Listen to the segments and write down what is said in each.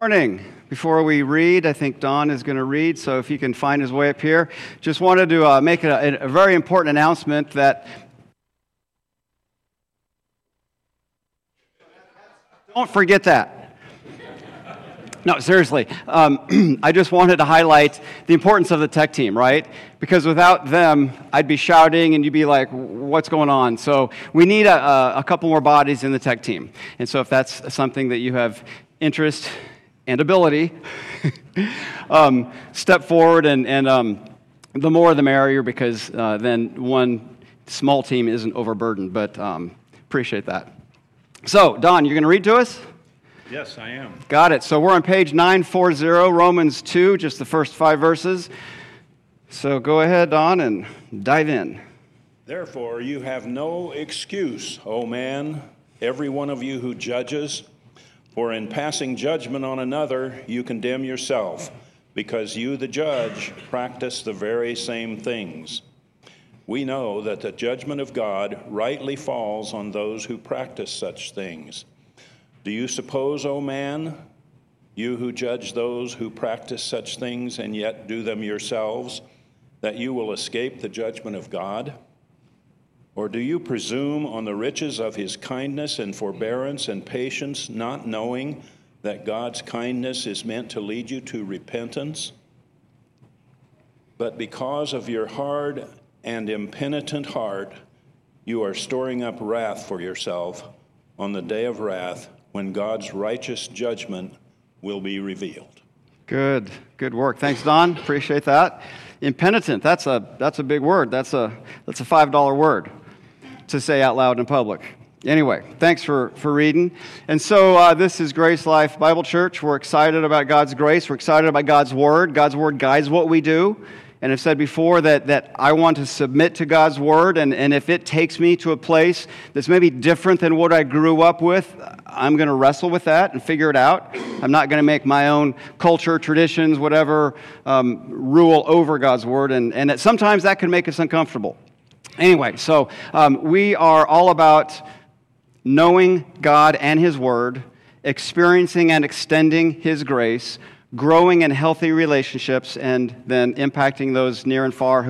Morning. Before we read, I think Don is going to read, so if he can find his way up here. Just wanted to make a very important announcement that don't forget that. No, seriously. I just wanted to highlight the importance of the tech team, right? Because without them, I'd be shouting and you'd be like, what's going on? So we need a couple more bodies in the tech team. And so if that's something that you have interest and ability, step forward, and the more the merrier, because then one small team isn't overburdened, but appreciate that. So, Don, you're going to read to us? Yes, I am. Got it. So we're on page 940, Romans 2, just the first five verses. So go ahead, Don, and dive in. Therefore, you have no excuse, O man, every one of you who judges, for in passing judgment on another, you condemn yourself, because you, the judge, practice the very same things. We know that the judgment of God rightly falls on those who practice such things. Do you suppose, O man, you who judge those who practice such things and yet do them yourselves, that you will escape the judgment of God? Or do you presume on the riches of his kindness and forbearance and patience, not knowing that God's kindness is meant to lead you to repentance? But because of your hard and impenitent heart, you are storing up wrath for yourself on the day of wrath, when God's righteous judgment will be revealed. Good work. Thanks, Don. Appreciate that. Impenitent, that's a big word. That's a $5 word to say out loud in public. Anyway, thanks for reading. And so this is Grace Life Bible Church. We're excited about God's grace. We're excited about God's Word. God's Word guides what we do. And I've said before that I want to submit to God's Word, and if it takes me to a place that's maybe different than what I grew up with, I'm going to wrestle with that and figure it out. I'm not going to make my own culture, traditions, whatever, rule over God's Word, and sometimes that can make us uncomfortable. Anyway, so we are all about knowing God and His Word, experiencing and extending His grace, growing in healthy relationships, and then impacting those near and far,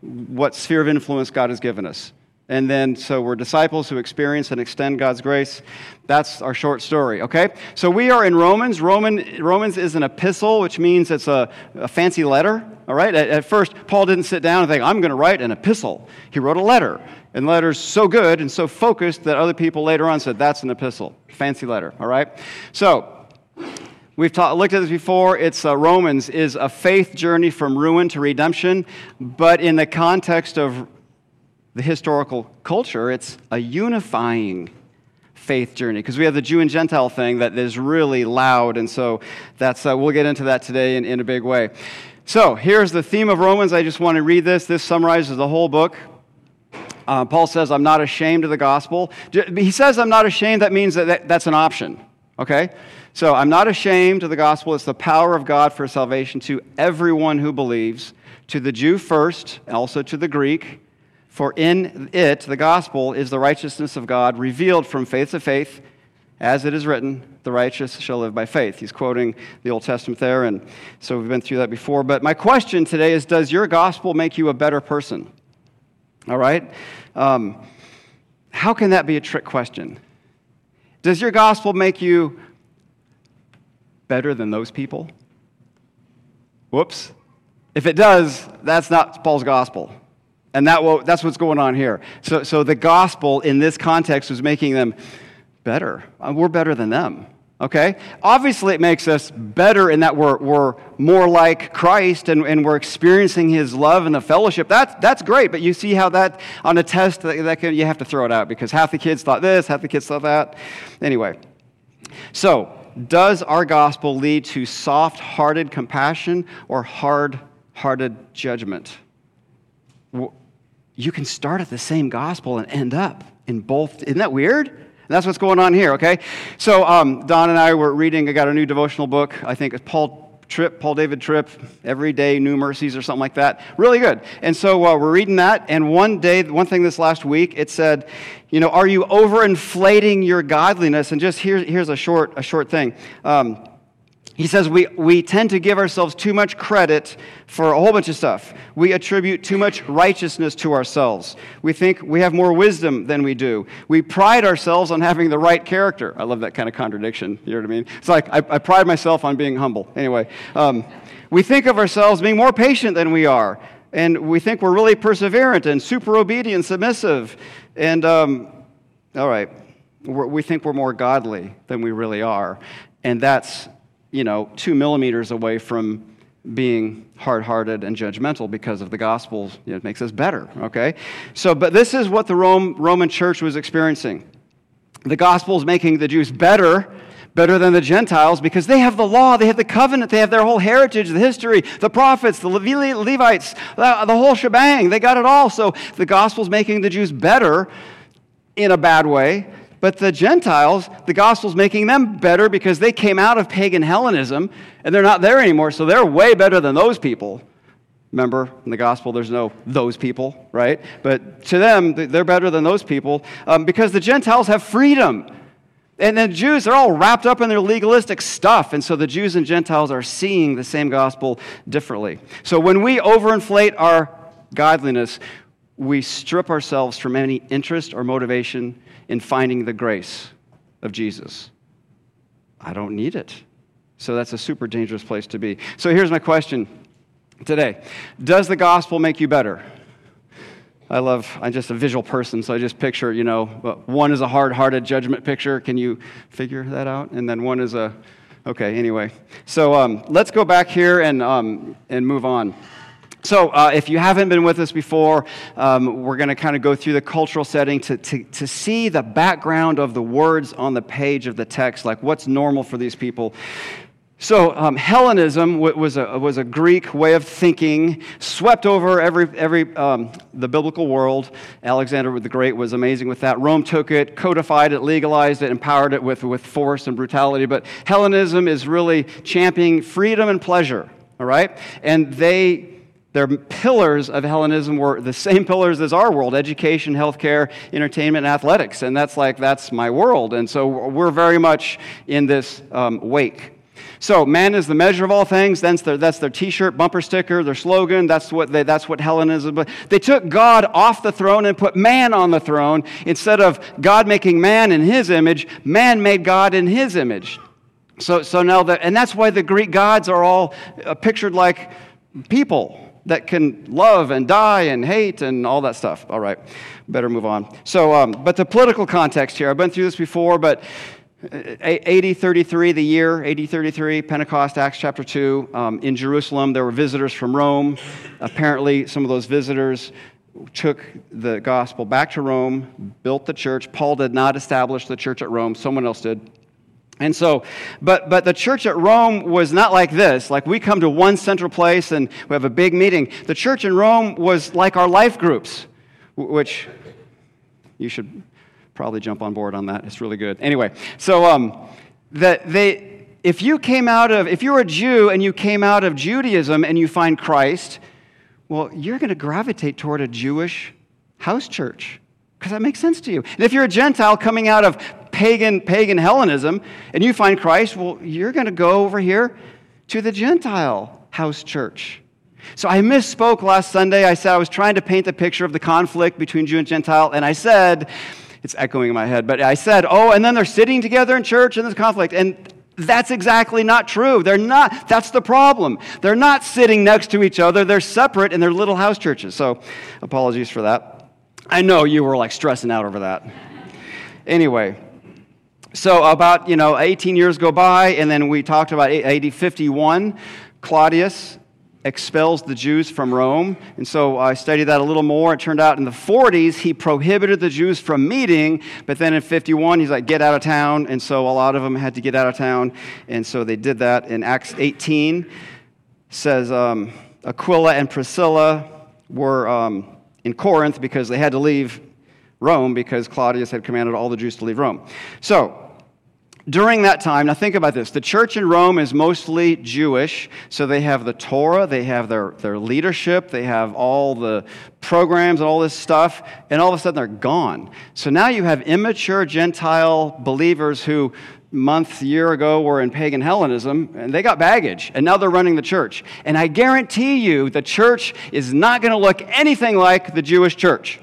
what sphere of influence God has given us. And then, so we're disciples who experience and extend God's grace. That's our short story, okay? So we are in Romans. Romans is an epistle, which means it's a fancy letter, all right? At first, Paul didn't sit down and think, I'm going to write an epistle. He wrote a letter, and letters so good and so focused that other people later on said, that's an epistle, fancy letter, all right? So we've looked at this before. It's Romans is a faith journey from ruin to redemption, but in the context of the historical culture, it's a unifying faith journey, because we have the Jew and Gentile thing that is really loud, and so that's we'll get into that today in a big way. So here's the theme of Romans. I just want to read this. This summarizes the whole book. Paul says, I'm not ashamed of the gospel. He says, I'm not ashamed. That means that's an option, okay? So I'm not ashamed of the gospel. It's the power of God for salvation to everyone who believes, to the Jew first, and also to the Greek. For in it, the gospel is the righteousness of God revealed from faith to faith, as it is written, the righteous shall live by faith. He's quoting the Old Testament there, and so we've been through that before. But my question today is, does your gospel make you a better person? All right? How can that be a trick question? Does your gospel make you better than those people? Whoops. If it does, that's not Paul's gospel. And that's what's going on here. So the gospel in this context was making them better. We're better than them, okay? Obviously, it makes us better in that we're more like Christ and we're experiencing his love and the fellowship. That's great, but you see how that, on a test, you have to throw it out because half the kids thought this, half the kids thought that. Anyway, so does our gospel lead to soft-hearted compassion or hard-hearted judgment? Well, you can start at the same gospel and end up in both. Isn't that weird? And that's what's going on here, okay? So Don and I were reading, I got a new devotional book, I think it's Paul David Tripp, Everyday New Mercies or something like that. Really good. And so we're reading that, and one thing this last week, it said, are you overinflating your godliness? And just here's a short thing. He says we tend to give ourselves too much credit for a whole bunch of stuff. We attribute too much righteousness to ourselves. We think we have more wisdom than we do. We pride ourselves on having the right character. I love that kind of contradiction. You know what I mean? It's like I pride myself on being humble. Anyway, we think of ourselves being more patient than we are. And we think we're really perseverant and super obedient, submissive. And, all right, we think we're more godly than we really are. And that's, 2 millimeters away from being hard-hearted and judgmental because of the gospel. It makes us better, okay? So, but this is what the Roman church was experiencing. The gospel is making the Jews better than the Gentiles because they have the law, they have the covenant, they have their whole heritage, the history, the prophets, the Levites, the whole shebang. They got it all. So the gospel's making the Jews better in a bad way. But the Gentiles, the gospel's making them better because they came out of pagan Hellenism and they're not there anymore, so they're way better than those people. Remember, in the gospel, there's no those people, right? But to them, they're better than those people because the Gentiles have freedom. And the Jews are all wrapped up in their legalistic stuff. And so the Jews and Gentiles are seeing the same gospel differently. So when we overinflate our godliness, we strip ourselves from any interest or motivation in finding the grace of Jesus. I don't need it. So that's a super dangerous place to be. So here's my question today. Does the gospel make you better? I'm just a visual person, so I just picture, one is a hard-hearted judgment picture. Can you figure that out? And then one is okay, anyway. So let's go back here and move on. So if you haven't been with us before, we're going to kind of go through the cultural setting to see the background of the words on the page of the text, like what's normal for these people. So Hellenism was a Greek way of thinking, swept over the biblical world. Alexander the Great was amazing with that. Rome took it, codified it, legalized it, empowered it with force and brutality. But Hellenism is really championing freedom and pleasure. All right, and their pillars of Hellenism were the same pillars as our world: education, healthcare, entertainment, and athletics. And that's my world. And so we're very much in this wake. So man is the measure of all things. That's their T-shirt, bumper sticker, their slogan. That's what Hellenism. But they took God off the throne and put man on the throne. Instead of God making man in His image, man made God in His image. So now and that's why the Greek gods are all pictured like people that can love and die and hate and all that stuff. All right, better move on. So, but the political context here. I've been through this before, but. 8033, Pentecost, Acts chapter 2. In Jerusalem, there were visitors from Rome. Apparently, some of those visitors took the gospel back to Rome, built the church. Paul did not establish the church at Rome. Someone else did. And so, but the church at Rome was not like this. Like we come to one central place and we have a big meeting. The church in Rome was like our life groups, which you should probably jump on board on that. It's really good. Anyway, so if you're a Jew and you came out of Judaism and you find Christ, well, you're going to gravitate toward a Jewish house church because that makes sense to you. And if you're a Gentile coming out of pagan Hellenism and you find Christ, well, you're going to go over here to the Gentile house church. So I misspoke last Sunday. I said I was trying to paint the picture of the conflict between Jew and Gentile, and I said, it's echoing in my head, but I said, and then they're sitting together in church in this conflict. And that's exactly not true. They're not. That's the problem. They're not sitting next to each other. They're separate in their little house churches. So apologies for that. I know you were like stressing out over that. Anyway, so about, 18 years go by, and then we talked about AD 51, Claudius expels the Jews from Rome. And so I studied that a little more. It turned out in the 40s, he prohibited the Jews from meeting, but then in 51, he's like, get out of town. And so a lot of them had to get out of town. And so they did that. In Acts 18, says Aquila and Priscilla were in Corinth because they had to leave Rome because Claudius had commanded all the Jews to leave Rome. So during that time, now think about this, the church in Rome is mostly Jewish, so they have the Torah, they have their leadership, they have all the programs and all this stuff, and all of a sudden they're gone. So now you have immature Gentile believers who month, year ago were in pagan Hellenism, and they got baggage, and now they're running the church. And I guarantee you the church is not going to look anything like the Jewish church,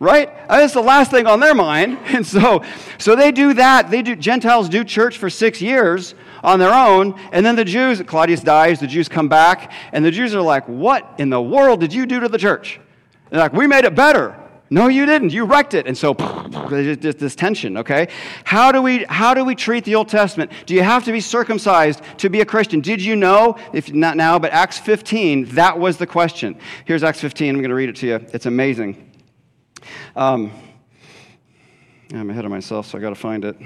right? That's the last thing on their mind. And so they do that. Gentiles do church for 6 years on their own, and then the Jews, Claudius dies, the Jews come back, and the Jews are like, what in the world did you do to the church? They're like, we made it better. No, you didn't. You wrecked it. And so there's just this tension, okay? How do we treat the Old Testament? Do you have to be circumcised to be a Christian? Did you know, if not now, but Acts 15, that was the question. Here's Acts 15. I'm going to read it to you. It's amazing. I'm ahead of myself, so I got to find it.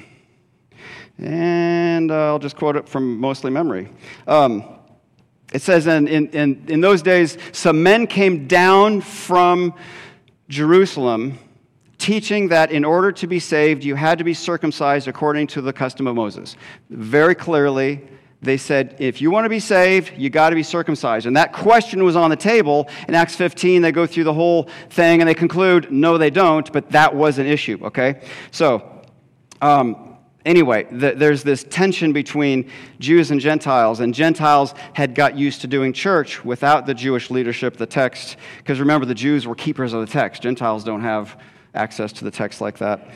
And I'll just quote it from mostly memory. It says, in those days, some men came down from Jerusalem, teaching that in order to be saved, you had to be circumcised according to the custom of Moses. Very clearly, they said, if you want to be saved, you got to be circumcised. And that question was on the table. In Acts 15, they go through the whole thing, and they conclude, no, they don't, but that was an issue, okay? So, anyway, there's this tension between Jews and Gentiles had got used to doing church without the Jewish leadership, the text, because remember, the Jews were keepers of the text. Gentiles don't have access to the text like that.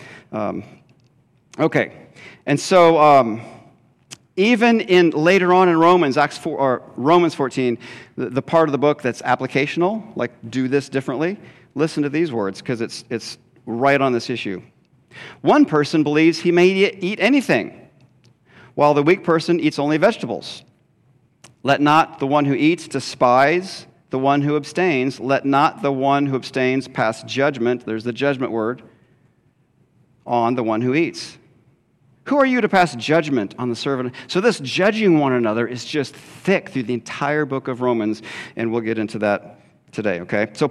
Even in later on in Romans, Romans 14, the part of the book that's applicational, like do this differently, listen to these words, because it's right on this issue. One person believes he may eat anything, while the weak person eats only vegetables. Let not the one who eats despise the one who abstains. Let not the one who abstains pass judgment, there's the judgment word, on the one who eats. Who are you to pass judgment on the servant? So this judging one another is just thick through the entire book of Romans, and we'll get into that today, okay? So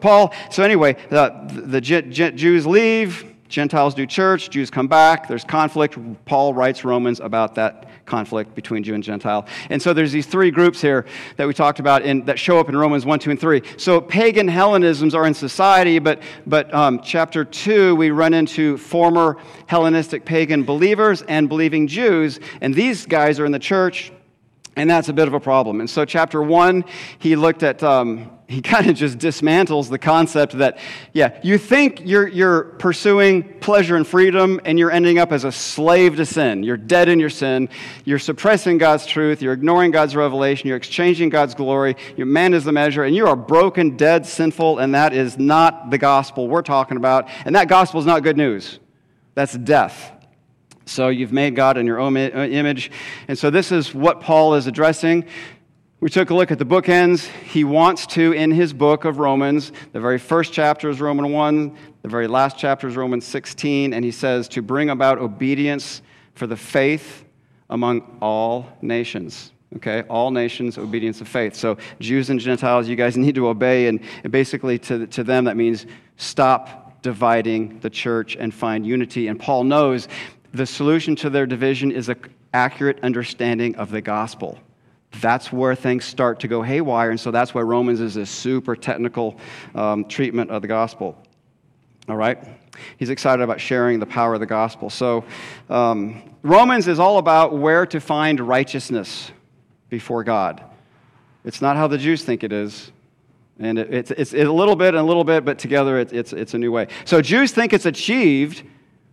Jews leave. Gentiles do church, Jews come back, there's conflict. Paul writes Romans about that conflict between Jew and Gentile. And so there's these three groups here that we talked about that show up in Romans 1, 2, and 3. So pagan Hellenisms are in society, but chapter 2, we run into former Hellenistic pagan believers and believing Jews, and these guys are in the church, and that's a bit of a problem. And so chapter 1, he looked at... He kind of just dismantles the concept that, yeah, you think you're pursuing pleasure and freedom, and you're ending up as a slave to sin. You're dead in your sin. You're suppressing God's truth. You're ignoring God's revelation. You're exchanging God's glory. Your man is the measure, and you are broken, dead, sinful, and that is not the gospel we're talking about. And that gospel is not good news. That's death. So you've made God in your own image. And so this is what Paul is addressing. We took a look at the bookends. He wants to, in his book of Romans, the very first chapter is Romans 1, the very last chapter is Romans 16, and he says to bring about obedience for the faith among all nations. Okay, all nations, obedience of faith. So Jews and Gentiles, you guys need to obey, and basically to them that means stop dividing the church and find unity. And Paul knows the solution to their division is an accurate understanding of the gospel. That's where things start to go haywire, and so that's why Romans is this super technical treatment of the gospel. All right? He's excited about sharing the power of the gospel. So Romans is all about where to find righteousness before God. It's not how the Jews think it is. And it's a little bit and a little bit, but together it's a new way. So Jews think it's achieved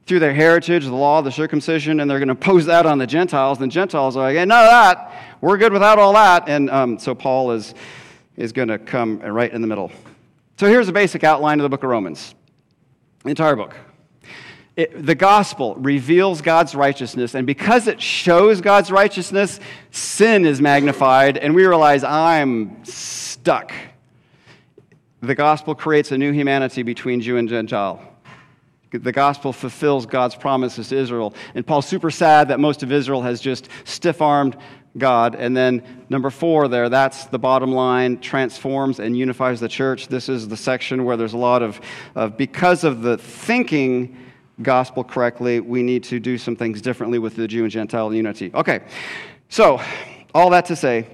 through their heritage, the law, the circumcision, and they're going to impose that on the Gentiles. And the Gentiles are like, hey, none of that. We're good without all that. And so Paul is going to come right in the middle. So here's the basic outline of the book of Romans, the entire book. The gospel reveals God's righteousness, and because it shows God's righteousness, sin is magnified, and we realize I'm stuck. The gospel creates a new humanity between Jew and Gentile. The gospel fulfills God's promises to Israel. And Paul's super sad that most of Israel has just stiff-armed God. And then number 4 there, that's the bottom line, transforms and unifies the church. This is the section where there's a lot of because of the thinking gospel correctly, we need to do some things differently with the Jew and Gentile unity. Okay, so all that to say,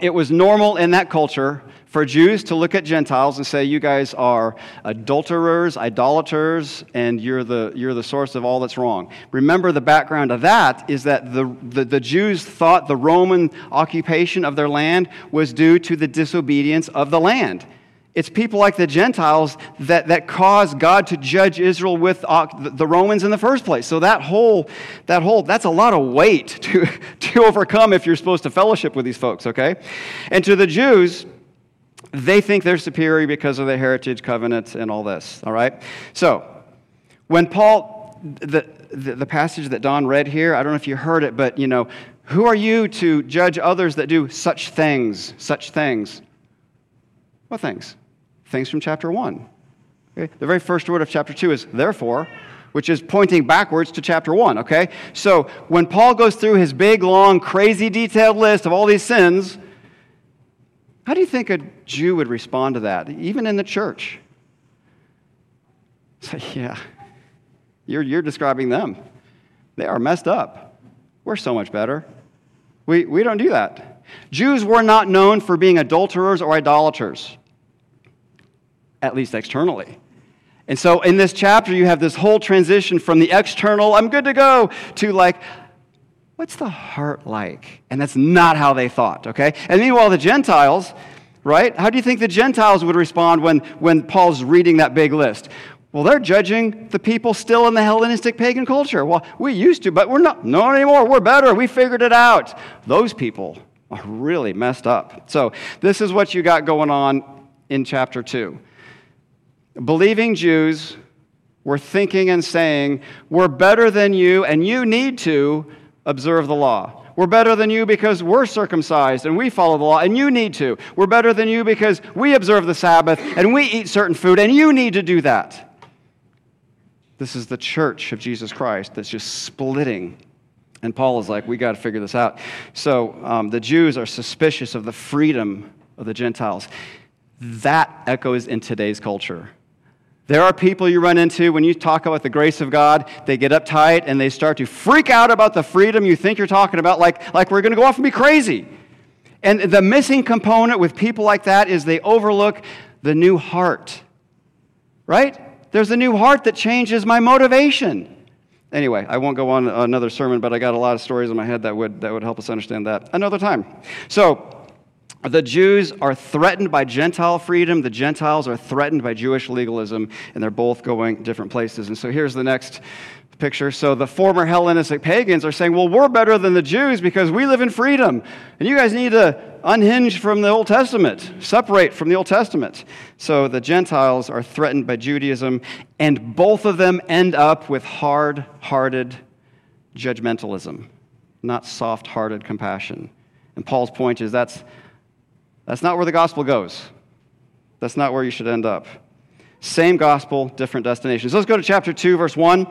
it was normal in that culture For Jews to look at Gentiles and say, you guys are adulterers, idolaters, and you're the source of all that's wrong. Remember, the background of that is that the Jews thought the Roman occupation of their land was due to the disobedience of the land. It's people like the Gentiles that caused God to judge Israel with the Romans in the first place. So that's a lot of weight to overcome if you're supposed to fellowship with these folks, okay? And to the Jews, they think they're superior because of the heritage covenant and all this, all right? So when Paul, the passage that Don read here, I don't know if you heard it, but, you know, who are you to judge others that do such things, such things? What things? Things from chapter 1. Okay? The very first word of chapter 2 is therefore, which is pointing backwards to chapter 1, okay? So when Paul goes through his big, long, crazy, detailed list of all these sins, how do you think a Jew would respond to that, even in the church? It's like, yeah, you're describing them. They are messed up. We're so much better. We don't do that. Jews were not known for being adulterers or idolaters, at least externally. And so in this chapter, you have this whole transition from the external, I'm good to go, to like, what's the heart like? And that's not how they thought, okay? And meanwhile, the Gentiles, right? How do you think the Gentiles would respond when Paul's reading that big list? Well, they're judging the people still in the Hellenistic pagan culture. Well, we used to, but we're not anymore. We're better. We figured it out. Those people are really messed up. So this is what you got going on in chapter 2. Believing Jews were thinking and saying, we're better than you, and you need to observe the law. We're better than you because we're circumcised and we follow the law and you need to. We're better than you because we observe the Sabbath and we eat certain food and you need to do that. This is the church of Jesus Christ that's just splitting. And Paul is like, we got to figure this out. So the Jews are suspicious of the freedom of the Gentiles. That echoes in today's culture. There are people you run into when you talk about the grace of God, they get uptight and they start to freak out about the freedom you think you're talking about, like we're going to go off and be crazy. And the missing component with people like that is they overlook the new heart, right? There's a new heart that changes my motivation. Anyway, I won't go on another sermon, but I got a lot of stories in my head that would help us understand that another time. So, the Jews are threatened by Gentile freedom. The Gentiles are threatened by Jewish legalism, and they're both going different places. And so here's the next picture. So the former Hellenistic pagans are saying, well, we're better than the Jews because we live in freedom, and you guys need to unhinge from the Old Testament, separate from the Old Testament. So the Gentiles are threatened by Judaism, and both of them end up with hard-hearted judgmentalism, not soft-hearted compassion. And Paul's point is that's not where the gospel goes. That's not where you should end up. Same gospel, different destinations. Let's go to chapter 2, verse 1.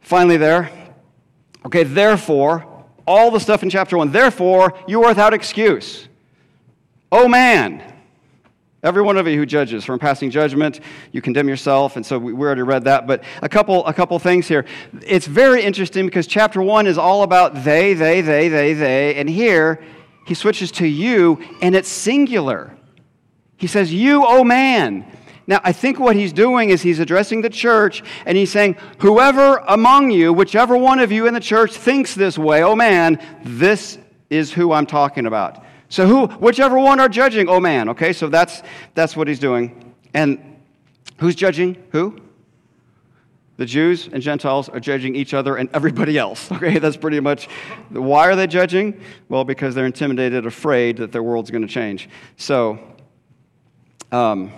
Finally there. Okay, therefore, all the stuff in chapter 1. Therefore, you are without excuse. Oh, man. Every one of you who judges from passing judgment, you condemn yourself. And so we already read that. But a couple things here. It's very interesting because chapter 1 is all about they. And here, he switches to you, and it's singular. He says, you, oh man. Now, I think what he's doing is he's addressing the church, and he's saying, whoever among you, whichever one of you in the church thinks this way, oh man, this is who I'm talking about. So whichever one are judging, oh man, okay? So that's what he's doing. And who's judging who? The Jews and Gentiles are judging each other and everybody else. Okay, that's pretty much. Why are they judging? Well, because they're intimidated, afraid that their world's going to change. So, the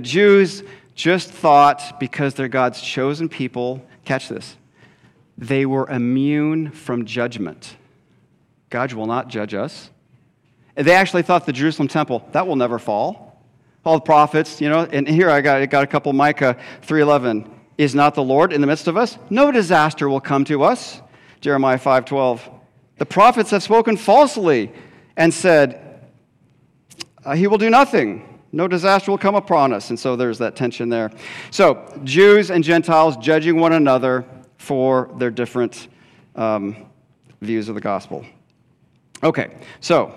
Jews just thought because they're God's chosen people, catch this, they were immune from judgment. God will not judge us. And they actually thought the Jerusalem temple, that will never fall. All the prophets, you know, and here I got a couple, Micah 3:11. Is not the Lord in the midst of us? No disaster will come to us. Jeremiah 5:12. The prophets have spoken falsely and said, he will do nothing. No disaster will come upon us. And so there's that tension there. So Jews and Gentiles judging one another for their different views of the gospel. Okay, so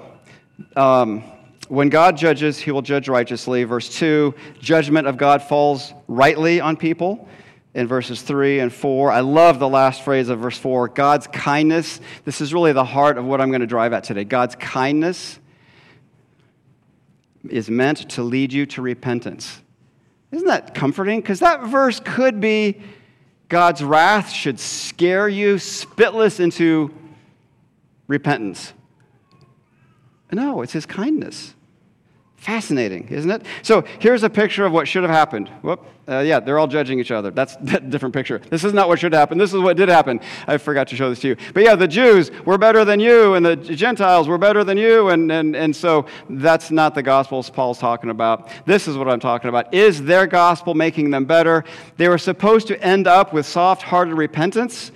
When God judges, he will judge righteously. Verse 2, judgment of God falls rightly on people. In verses 3 and 4, I love the last phrase of verse 4, God's kindness. This is really the heart of what I'm going to drive at today. God's kindness is meant to lead you to repentance. Isn't that comforting? Because that verse could be God's wrath should scare you spitless into repentance. No, it's his kindness. Fascinating, isn't it? So here's a picture of what should have happened. They're all judging each other. That's a different picture. This is not what should happen. This is what did happen. I forgot to show this to you. But yeah, the Jews were better than you, and the Gentiles were better than you, and so that's not the gospel Paul's talking about. This is what I'm talking about. Is their gospel making them better? They were supposed to end up with soft-hearted repentance,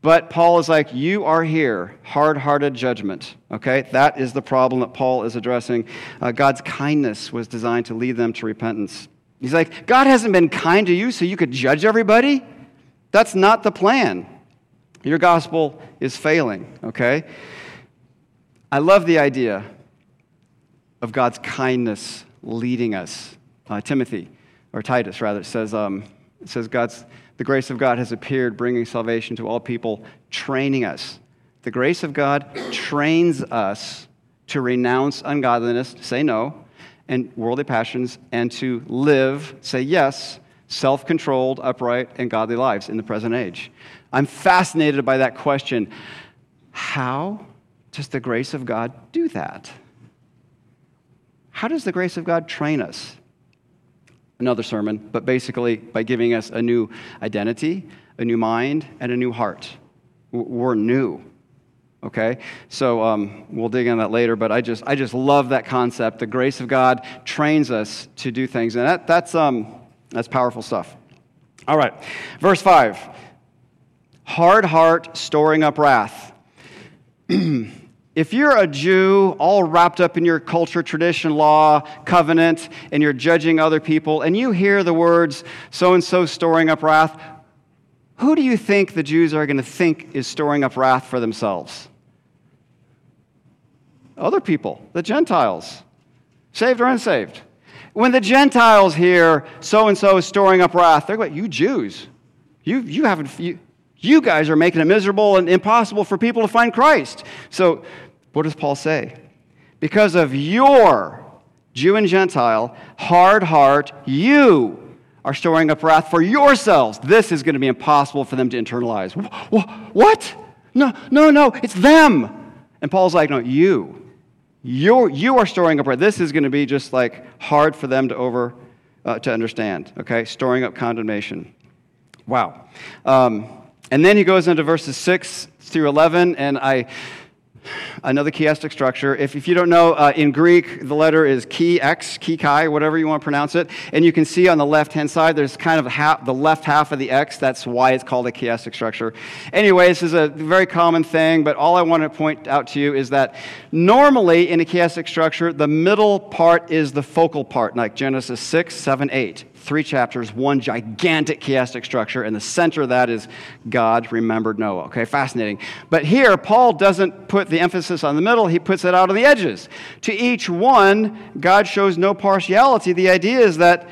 but Paul is like, you are here, hard-hearted judgment, okay? That is the problem that Paul is addressing. God's kindness was designed to lead them to repentance. He's like, God hasn't been kind to you so you could judge everybody? That's not the plan. Your gospel is failing, okay? I love the idea of God's kindness leading us. Titus says, the grace of God has appeared, bringing salvation to all people, training us. The grace of God trains us to renounce ungodliness, say no, and worldly passions, and to live, say yes, self-controlled, upright, and godly lives in the present age. I'm fascinated by that question. How does the grace of God do that? How does the grace of God train us? Another sermon, but basically by giving us a new identity, a new mind, and a new heart. We're new, okay? So we'll dig into that later, but I just love that concept. The grace of God trains us to do things, and that's powerful stuff. All right, verse 5, hard heart storing up wrath. If you're a Jew, all wrapped up in your culture, tradition, law, covenant, and you're judging other people, and you hear the words, so-and-so storing up wrath, who do you think the Jews are going to think is storing up wrath for themselves? Other people, the Gentiles, saved or unsaved. When the Gentiles hear, so-and-so is storing up wrath, they're going, you Jews, you guys are making it miserable and impossible for people to find Christ. So what does Paul say? Because of your Jew and Gentile hard heart, you are storing up wrath for yourselves. This is going to be impossible for them to internalize. What? No, it's them. And Paul's like, no, you are storing up wrath. This is going to be just like hard for them to understand, okay? Storing up condemnation. Wow. And then he goes into verses 6 through 11, and another chiastic structure. If you don't know, in Greek, the letter is chi, whatever you want to pronounce it. And you can see on the left-hand side, there's kind of the left half of the X. That's why it's called a chiastic structure. Anyway, this is a very common thing, but all I want to point out to you is that normally in a chiastic structure, the middle part is the focal part, like Genesis 6, 7, 8. 3 chapters, one gigantic chiastic structure, and the center of that is God remembered Noah. Okay, fascinating. But here, Paul doesn't put the emphasis on the middle, he puts it out on the edges. To each one, God shows no partiality. The idea is that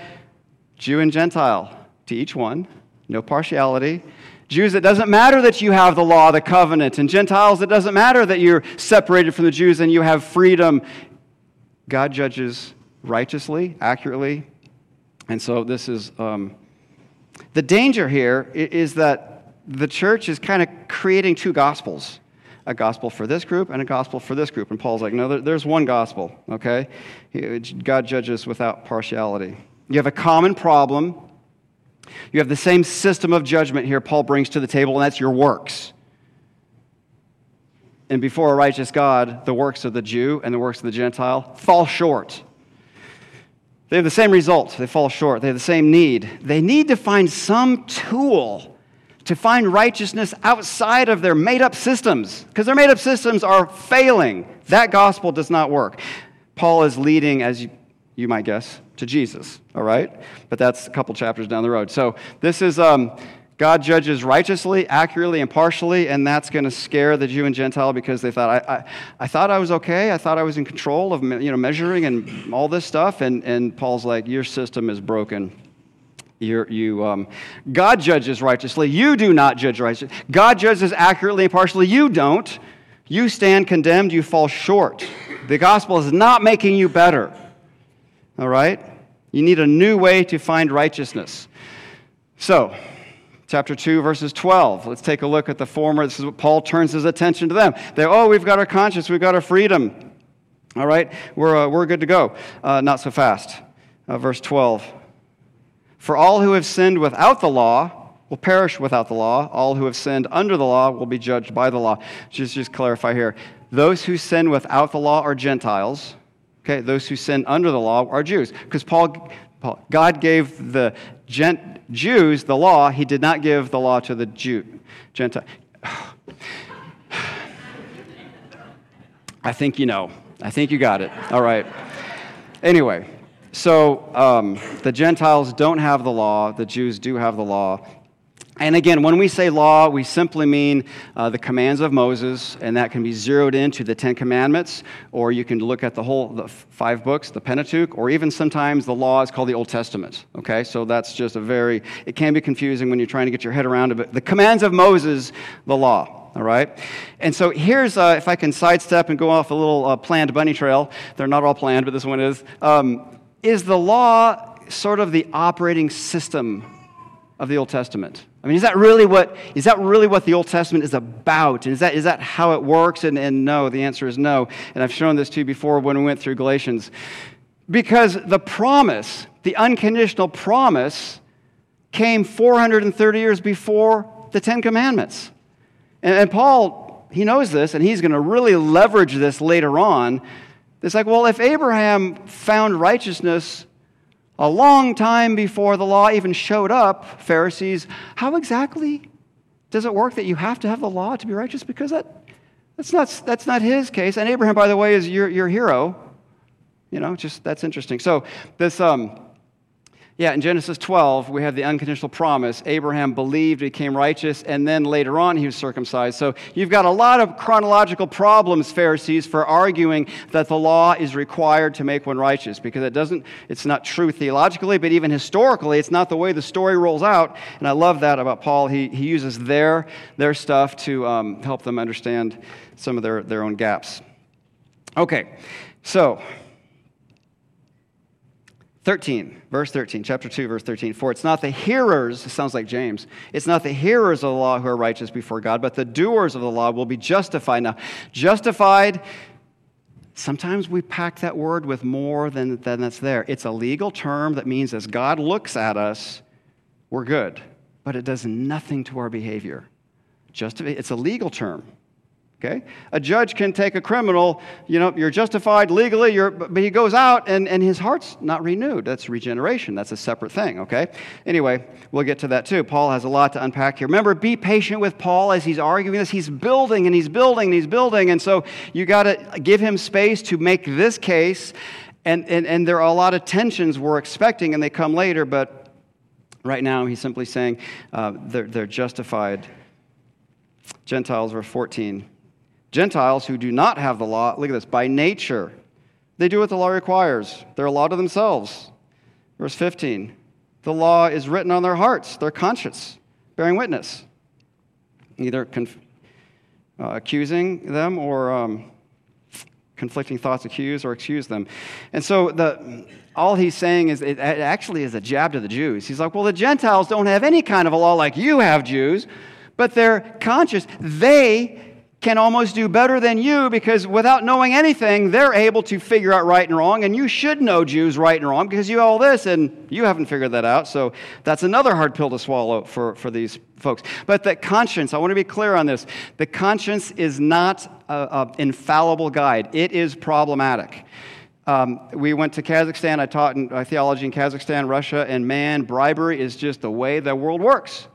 Jew and Gentile, to each one, no partiality. Jews, it doesn't matter that you have the law, the covenant, and Gentiles, it doesn't matter that you're separated from the Jews and you have freedom. God judges righteously, accurately. And so this is, the danger here is that the church is kind of creating two gospels, a gospel for this group and a gospel for this group. And Paul's like, no, there's one gospel, okay? God judges without partiality. You have a common problem. You have the same system of judgment here Paul brings to the table, and that's your works. And before a righteous God, the works of the Jew and the works of the Gentile fall short. They have the same result. They fall short. They have the same need. They need to find some tool to find righteousness outside of their made-up systems, because their made-up systems are failing. That gospel does not work. Paul is leading, as you might guess, to Jesus, all right? But that's a couple chapters down the road. So this is God judges righteously, accurately, impartially, and that's going to scare the Jew and Gentile because they thought, I thought I was okay. I thought I was in control of measuring and all this stuff. And Paul's like, your system is broken. God judges righteously. You do not judge righteously. God judges accurately, impartially. You don't. You stand condemned. You fall short. The gospel is not making you better. All right? You need a new way to find righteousness. So, Chapter 2, verses 12. Let's take a look at the former. This is what Paul turns his attention to them. They're, we've got our conscience. We've got our freedom. All right? We're good to go. Not so fast. Verse 12. For all who have sinned without the law will perish without the law. All who have sinned under the law will be judged by the law. Just clarify here. Those who sin without the law are Gentiles. Okay? Those who sin under the law are Jews. Because God gave the Jews the law. He did not give the law to the Gentile. I think you know. I think you got it. All right. Anyway, so the Gentiles don't have the law. The Jews do have the law. And again, when we say law, we simply mean the commands of Moses, and that can be zeroed into the Ten Commandments, or you can look at the five books, the Pentateuch, or even sometimes the law is called the Old Testament, okay? So that's just it can be confusing when you're trying to get your head around it, but the commands of Moses, the law, all right? And so here's, if I can sidestep and go off a little planned bunny trail, they're not all planned, but this one is the law sort of the operating system of the Old Testament? I mean, is that really what the Old Testament is about? And is that how it works? And no, the answer is no. And I've shown this to you before when we went through Galatians. Because the promise, the unconditional promise, came 430 years before the Ten Commandments. And Paul, he knows this, and he's going to really leverage this later on. It's like, well, if Abraham found righteousness a long time before the law even showed up, Pharisees, how exactly does it work that you have to have the law to be righteous? Because that's not his case. And Abraham, by the way, is your hero. You know, just that's interesting. So this, in Genesis 12, we have the unconditional promise. Abraham believed, became righteous, and then later on he was circumcised. So you've got a lot of chronological problems, Pharisees, for arguing that the law is required to make one righteous, because it's not true theologically, but even historically, it's not the way the story rolls out. And I love that about Paul. He uses their stuff to help them understand some of their own gaps. Okay, so 13, verse 13, chapter 2, verse 13. For it's not the hearers, it sounds like James, it's not the hearers of the law who are righteous before God, but the doers of the law will be justified. Now, justified, sometimes we pack that word with more than that's there. It's a legal term that means as God looks at us, we're good, but it does nothing to our behavior. It's a legal term. Okay? A judge can take a criminal, you're justified legally, but he goes out and his heart's not renewed. That's regeneration. That's a separate thing, okay? Anyway, we'll get to that too. Paul has a lot to unpack here. Remember, be patient with Paul as he's arguing this. He's building and he's building and he's building. And so you got to give him space to make this case. And there are a lot of tensions we're expecting, and they come later. But right now, he's simply saying they're justified. Gentiles, verse 14. Gentiles who do not have the law, look at this, by nature, they do what the law requires. They're a law to themselves. Verse 15, the law is written on their hearts, their conscience, bearing witness, either accusing them or conflicting thoughts accuse or excuse them. And so all he's saying is it actually is a jab to the Jews. He's like, well, the Gentiles don't have any kind of a law like you have, Jews, but they're conscious. They can almost do better than you because without knowing anything, they're able to figure out right and wrong, and you should know, Jews, right and wrong because you have all this, and you haven't figured that out, so that's another hard pill to swallow for these folks. But the conscience, I want to be clear on this, the conscience is not an infallible guide. It is problematic. We went to Kazakhstan. I taught in theology in Kazakhstan, Russia, and man, bribery is just the way the world works.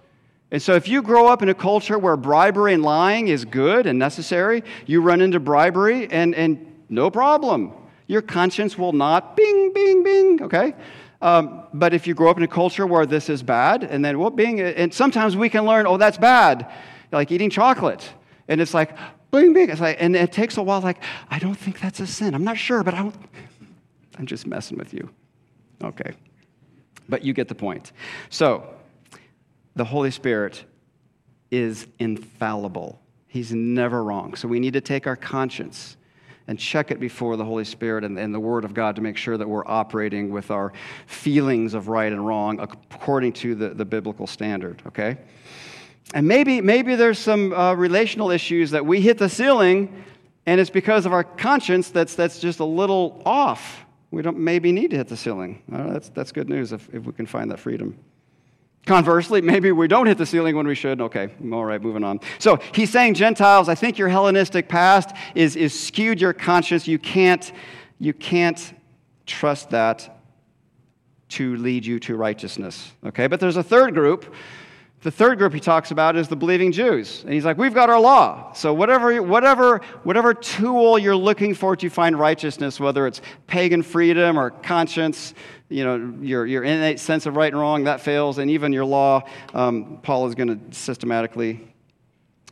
And so if you grow up in a culture where bribery and lying is good and necessary, you run into bribery and no problem. Your conscience will not bing, bing, bing, okay? But if you grow up in a culture where this is bad, and then and sometimes we can learn, oh, that's bad, like eating chocolate. And it's like, bing, bing. It's like, and it takes a while, like, I don't think that's a sin. I'm not sure, but I'm just messing with you. Okay. But you get the point. So, the Holy Spirit is infallible. He's never wrong. So we need to take our conscience and check it before the Holy Spirit and the Word of God to make sure that we're operating with our feelings of right and wrong according to the biblical standard, okay? And maybe there's some relational issues that we hit the ceiling, and it's because of our conscience that's just a little off. We don't maybe need to hit the ceiling. That's good news if we can find that freedom. Conversely, maybe we don't hit the ceiling when we should. Okay, all right, moving on. So he's saying, Gentiles, I think your Hellenistic past is skewed your conscience. You can't trust that to lead you to righteousness. Okay, but there's a third group. The third group he talks about is the believing Jews. And he's like, we've got our law. So whatever tool you're looking for to find righteousness, whether it's pagan freedom or conscience, you know, your innate sense of right and wrong, that fails. And even your law, Paul is going to systematically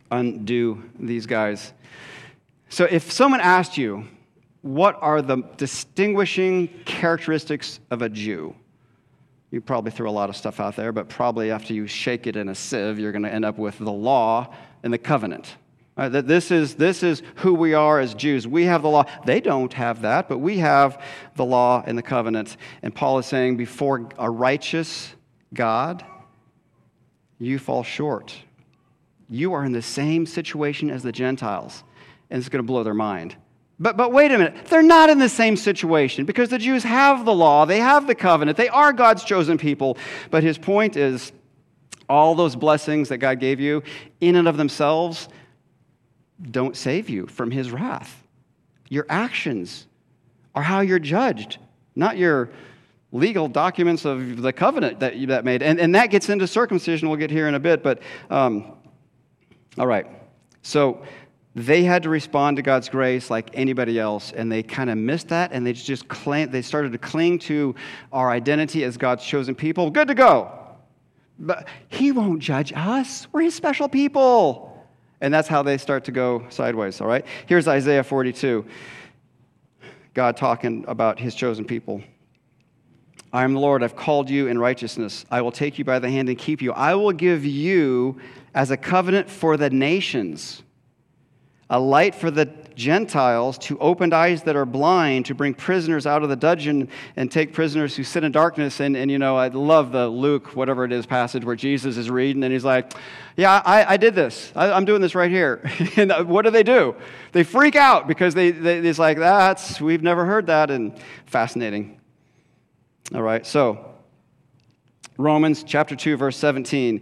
undo these guys. So if someone asked you, what are the distinguishing characteristics of a Jew? You probably threw a lot of stuff out there, but probably after you shake it in a sieve, you're going to end up with the law and the covenant. All right, this is who we are as Jews. We have the law. They don't have that, but we have the law and the covenant. And Paul is saying, before a righteous God, you fall short. You are in the same situation as the Gentiles. And it's going to blow their mind. But wait a minute, they're not in the same situation because the Jews have the law, they have the covenant, they are God's chosen people. But his point is all those blessings that God gave you in and of themselves don't save you from his wrath. Your actions are how you're judged, not your legal documents of the covenant that you made. And that gets into circumcision, we'll get here in a bit, but all right, so they had to respond to God's grace like anybody else, and they kind of missed that, and they just they started to cling to our identity as God's chosen people. Good to go. But he won't judge us. We're his special people. And that's how they start to go sideways, all right? Here's Isaiah 42. God talking about his chosen people. I am the Lord, I've called you in righteousness. I will take you by the hand and keep you. I will give you as a covenant for the nations, a light for the Gentiles, to open eyes that are blind, to bring prisoners out of the dungeon and take prisoners who sit in darkness. And you know, I love the Luke, whatever it is, passage where Jesus is reading, and he's like, yeah, I did this. I'm doing this right here. And what do? They freak out because it's like, we've never heard that, and fascinating. All right, so Romans chapter 2, verse 17.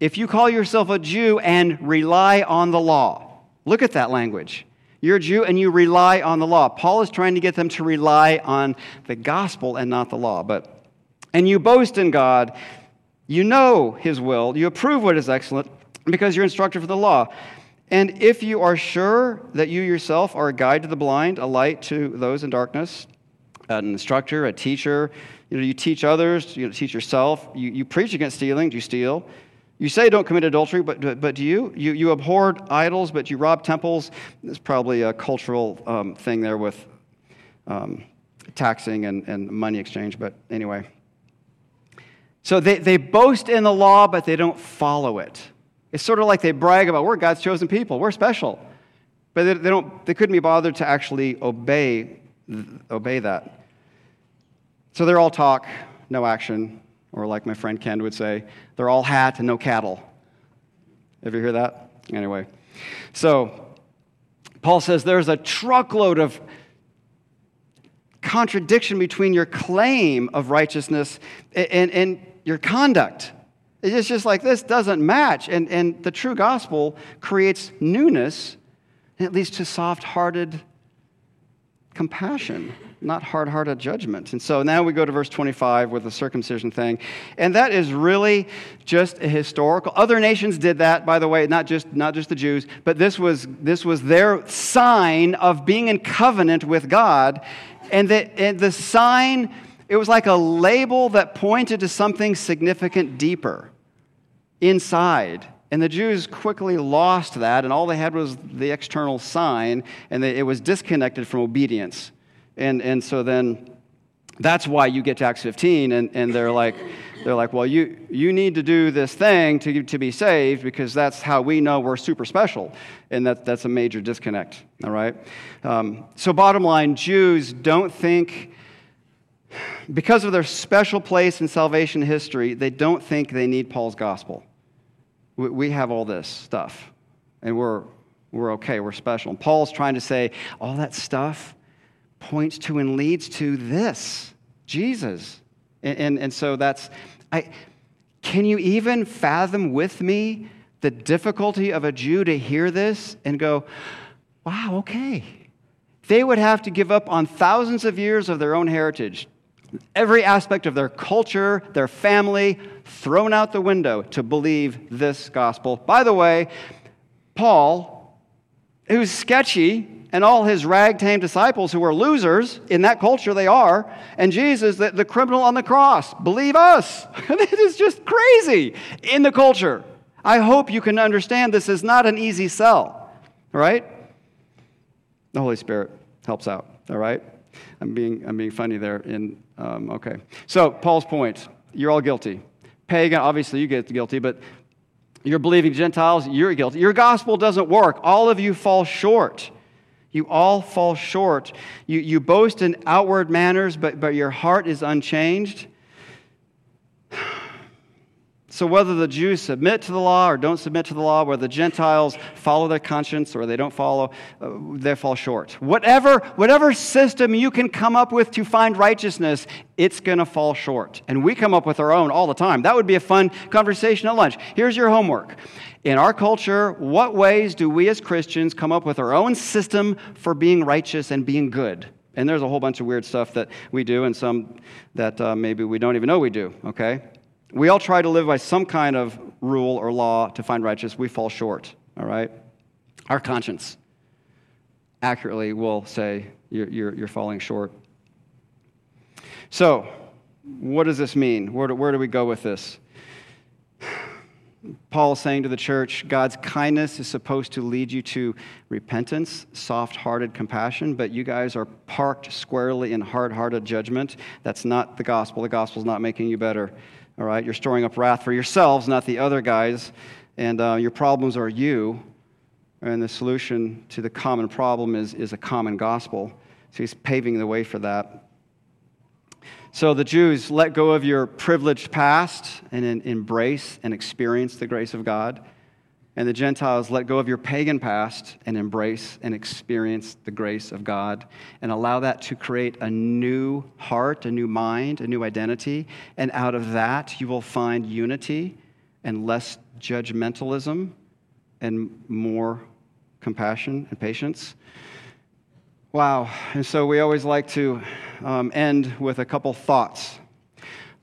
If you call yourself a Jew and rely on the law, look at that language. You're a Jew and you rely on the law. Paul is trying to get them to rely on the gospel and not the law. And you boast in God. You know his will. You approve what is excellent because you're instructed for the law. And if you are sure that you yourself are a guide to the blind, a light to those in darkness, an instructor, a teacher, you teach others, you teach yourself. You preach against stealing. Do you steal? You say don't commit adultery, but do you? You abhor idols, but you rob temples. There's probably a cultural thing there with taxing and money exchange, but anyway. So they boast in the law, but they don't follow it. It's sort of like they brag about, we're God's chosen people, we're special. But they couldn't be bothered to actually obey that. So they're all talk, no action. Or like my friend Ken would say, they're all hat and no cattle. Ever hear that? Anyway. So Paul says there's a truckload of contradiction between your claim of righteousness and your conduct. It's just like this doesn't match. And the true gospel creates newness, and it leads to soft-hearted compassion, not hard-hearted judgment. And so now we go to verse 25 with the circumcision thing. And that is really just a historical. Other nations did that, by the way, not just the Jews, but this was their sign of being in covenant with God. And the sign It was like a label that pointed to something significant deeper inside. And the Jews quickly lost that, and all they had was the external sign, and it was disconnected from obedience. And so then that's why you get to Acts 15, and they're like, well, you need to do this thing to be saved, because that's how we know we're super special. And that's a major disconnect, all right? So bottom line, Jews don't think, because of their special place in salvation history, they don't think they need Paul's gospel. We have all this stuff, and we're okay, we're special. And Paul's trying to say, all that stuff points to and leads to this, Jesus. And so that's, can you even fathom with me the difficulty of a Jew to hear this and go, wow, okay. They would have to give up on thousands of years of their own heritage, every aspect of their culture, their family, thrown out the window to believe this gospel. By the way, Paul, who's sketchy, and all his ragtag disciples who are losers, in that culture they are, and Jesus, the criminal on the cross, believe us. It is just crazy in the culture. I hope you can understand this is not an easy sell, all right? The Holy Spirit helps out, all right? I'm being funny there. Okay. So Paul's point, you're all guilty. Pagan, obviously you get guilty, but you're believing Gentiles, you're guilty. Your gospel doesn't work. All of you fall short. You all fall short. You boast in outward manners, but your heart is unchanged. So whether the Jews submit to the law or don't submit to the law, whether the Gentiles follow their conscience or they don't follow, they fall short. Whatever system you can come up with to find righteousness, it's going to fall short. And we come up with our own all the time. That would be a fun conversation at lunch. Here's your homework. In our culture, what ways do we as Christians come up with our own system for being righteous and being good? And there's a whole bunch of weird stuff that we do and some that maybe we don't even know we do, okay? We all try to live by some kind of rule or law to find righteousness. We fall short, all right? Our conscience accurately will say you're falling short. So what does this mean? Where do we go with this? Paul is saying to the church, God's kindness is supposed to lead you to repentance, soft-hearted compassion, but you guys are parked squarely in hard-hearted judgment. That's not the gospel. The gospel's not making you better. All right, you're storing up wrath for yourselves, not the other guys, and your problems are you, and the solution to the common problem is a common gospel. So he's paving the way for that. So the Jews, let go of your privileged past and embrace and experience the grace of God, and the Gentiles, let go of your pagan past and embrace and experience the grace of God, and allow that to create a new heart, a new mind, a new identity. And out of that, you will find unity and less judgmentalism and more compassion and patience. Wow. And so we always like to end with a couple thoughts.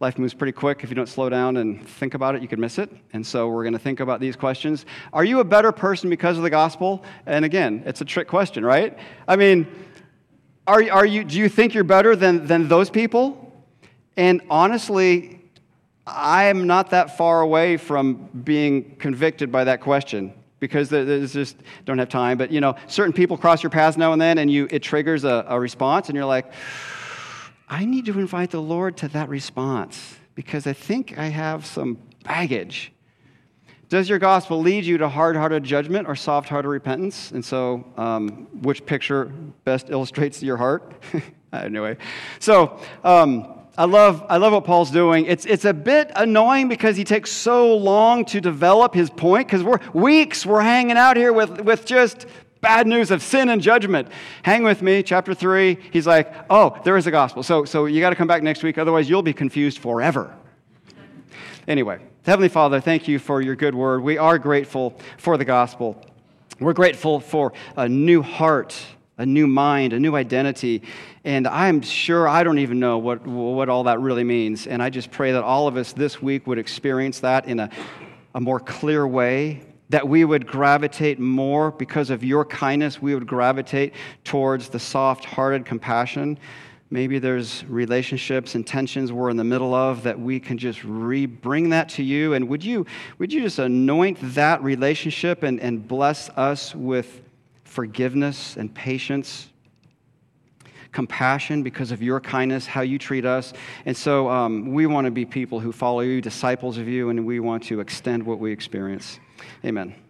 Life moves pretty quick. If you don't slow down and think about it, you could miss it. And so we're going to think about these questions. Are you a better person because of the gospel? And again, it's a trick question, right? I mean, do you think you're better than those people? And honestly, I am not that far away from being convicted by that question, because there's just, don't have time, but you know, certain people cross your path now and then, and it triggers a response, and you're like, I need to invite the Lord to that response, because I think I have some baggage. Does your gospel lead you to hard-hearted judgment or soft-hearted repentance? And so, which picture best illustrates your heart? Anyway, so I love what Paul's doing. It's a bit annoying because he takes so long to develop his point, because we're hanging out here with just bad news of sin and judgment. Hang with me, chapter 3. He's like, oh, there is a gospel. So you got to come back next week, otherwise you'll be confused forever. Anyway, Heavenly Father, thank you for your good word. We are grateful for the gospel. We're grateful for a new heart, a new mind, a new identity. And I'm sure I don't even know what all that really means. And I just pray that all of us this week would experience that in a more clear way, that we would gravitate more, because of your kindness, we would gravitate towards the soft-hearted compassion Maybe there's relationships and tensions we're in the middle of that we can just bring that to you. And would you just anoint that relationship and bless us with forgiveness and patience, compassion because of your kindness, how you treat us. And so we want to be people who follow you, disciples of you, and we want to extend what we experience. Amen.